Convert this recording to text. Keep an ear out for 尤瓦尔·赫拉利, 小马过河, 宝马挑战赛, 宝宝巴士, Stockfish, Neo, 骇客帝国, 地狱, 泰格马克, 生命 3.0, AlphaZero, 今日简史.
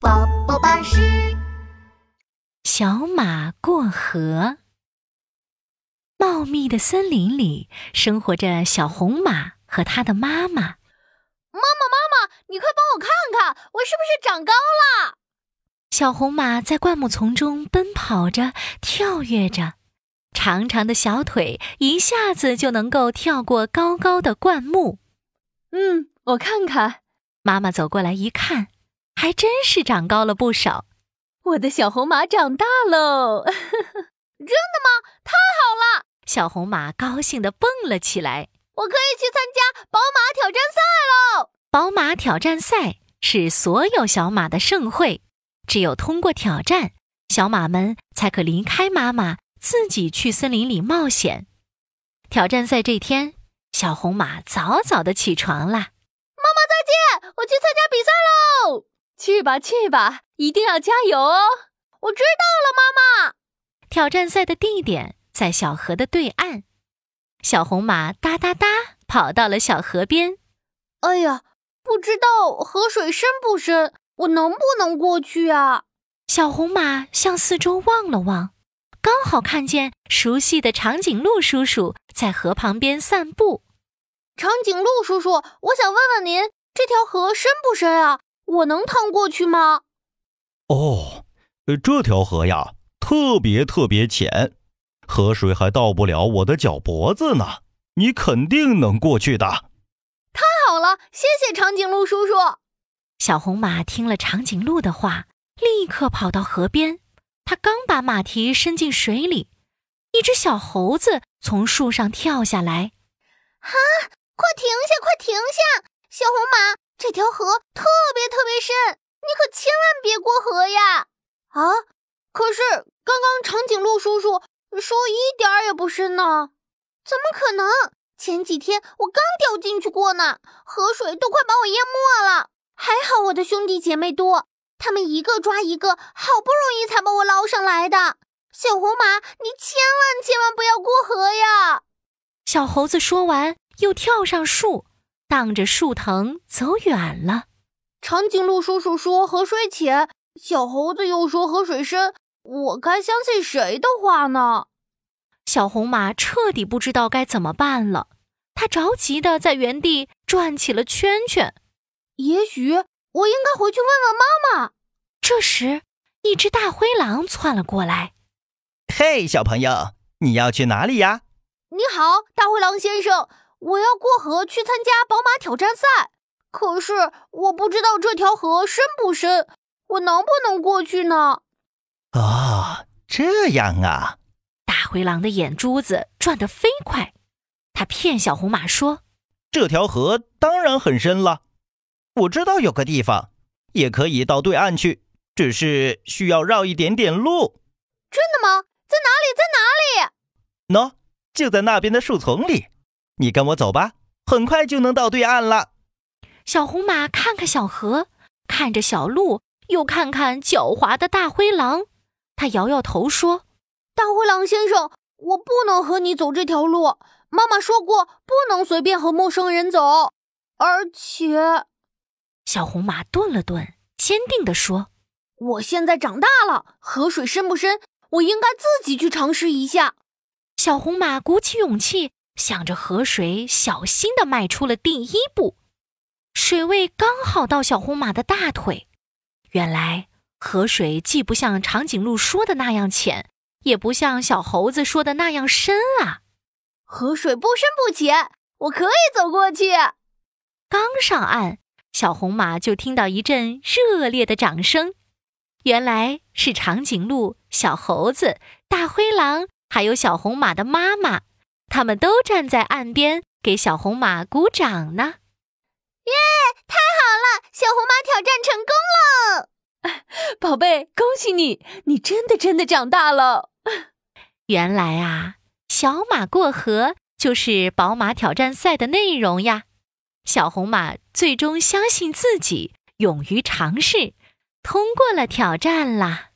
宝宝巴士，小马过河。茂密的森林里生活着小红马和它的妈妈。妈妈，你快帮我看看，我是不是长高了？小红马在灌木丛中奔跑着，跳跃着，长长的小腿一下子就能够跳过高高的灌木。我看看。妈妈走过来一看，还真是长高了不少。我的小红马长大喽！真的吗？太好了！小红马高兴地蹦了起来。我可以去参加宝马挑战赛喽！宝马挑战赛是所有小马的盛会，只有通过挑战，小马们才可离开妈妈，自己去森林里冒险。挑战赛这天，小红马早早地起床啦。妈妈再见，我去参加比赛喽！去吧，一定要加油哦！我知道了，妈妈。挑战赛的地点在小河的对岸，小红马哒哒哒跑到了小河边。哎呀，不知道河水深不深，我能不能过去啊？小红马向四周望了望，刚好看见熟悉的长颈鹿叔叔在河旁边散步。长颈鹿叔叔，我想问问您，这条河深不深啊？我能趟过去吗？哦，这条河呀，特别浅，河水还到不了我的脚脖子呢。你肯定能过去的。太好了，谢谢长颈鹿叔叔。小红马听了长颈鹿的话，立刻跑到河边。它刚把马蹄伸进水里，一只小猴子从树上跳下来。快停下！小红马，这条河特别深，你可千万别过河呀！啊，可是刚刚长颈鹿叔叔说一点儿也不深呢。怎么可能？前几天我刚掉进去过呢，河水都快把我淹没了。还好我的兄弟姐妹多，他们一个抓一个，好不容易才把我捞上来的。小红马，你千万不要过河呀！小猴子说完又跳上树，荡着树藤走远了。长颈鹿叔叔说河水浅，小猴子又说河水深，我该相信谁的话呢？小红马彻底不知道该怎么办了，它着急地在原地转起了圈圈。也许我应该回去问问妈妈。这时，一只大灰狼窜了过来。嘿，小朋友，你要去哪里呀？你好，大灰狼先生，我要过河去参加宝马挑战赛。可是我不知道这条河深不深，我能不能过去呢？哦，这样啊。大灰狼的眼珠子转得飞快，他骗小红马说：这条河当然很深了，我知道有个地方也可以到对岸去，只是需要绕一点路。真的吗？在哪里？喏，就在那边的树丛里，你跟我走吧，很快就能到对岸了。小红马看看小河，看着小路，又看看狡猾的大灰狼，他摇摇头说：大灰狼先生，我不能和你走这条路，妈妈说过不能随便和陌生人走。而且……小红马顿了顿，坚定地说：我现在长大了，河水深不深，我应该自己去尝试一下。小红马鼓起勇气，向着河水小心地迈出了第一步，水位刚好到小红马的大腿。原来河水既不像长颈鹿说的那样浅，也不像小猴子说的那样深啊。河水不深不浅，我可以走过去。刚上岸，小红马就听到一阵热烈的掌声。原来是长颈鹿、小猴子、大灰狼还有小红马的妈妈，他们都站在岸边给小红马鼓掌呢。耶，太好了，小红马挑战成功了！宝贝，恭喜你，你真的长大了。原来啊，小马过河就是宝马挑战赛的内容呀。小红马最终相信自己，勇于尝试，通过了挑战啦。